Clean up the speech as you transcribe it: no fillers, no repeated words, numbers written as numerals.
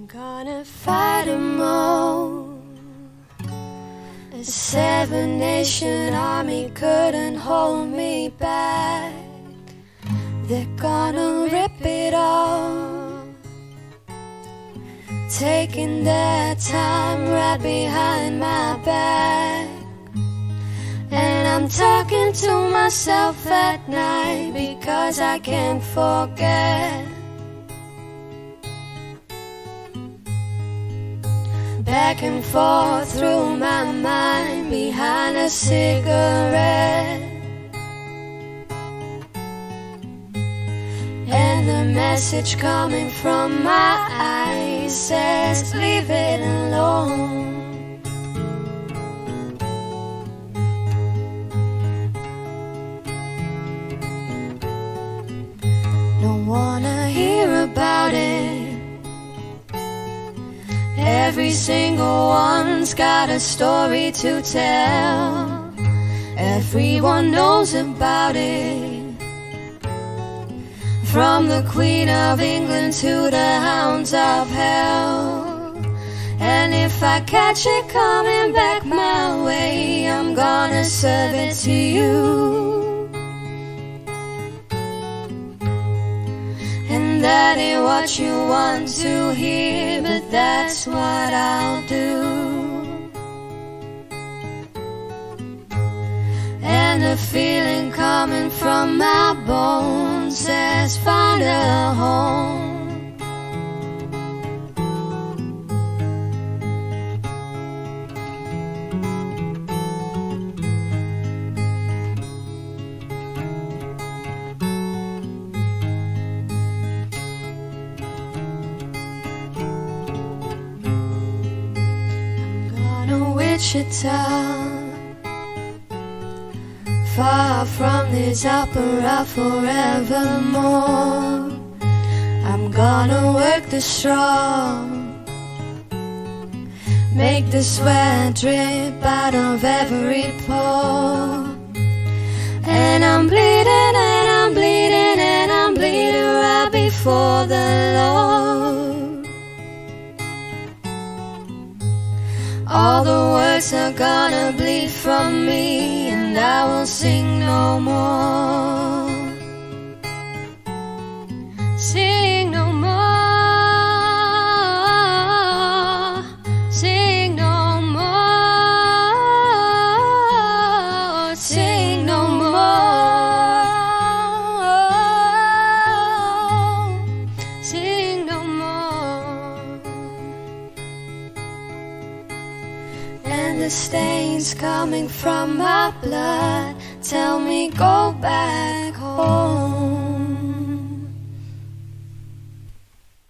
I'm gonna fight 'em all. A seven-nation army couldn't hold me back. They're gonna rip it all, taking their time right behind my back. And I'm talking to myself at night because I can't forget. Back and forth through my mind behind a cigarette, and the message coming from my eyes says, leave it alone. Don't wanna hear about it. Every single one's got a story to tell. Everyone knows about it, from the Queen of England to the hounds of hell. And if I catch it coming back my way, I'm gonna serve it to you. And that ain't what you want to hear, but that's what I'll do. And the feeling coming from my bones says, find a home. Wichita, far from this opera forevermore. I'm gonna work the straw, make the sweat drip out of every pore. And I'm bleeding, and I'm bleeding, and I'm bleeding right before the Lord. All the words are gonna bleed from me, and I will sing no more. Sing no more, sing no more, sing no more, sing no more. And the stains coming from my blood tell me go back home.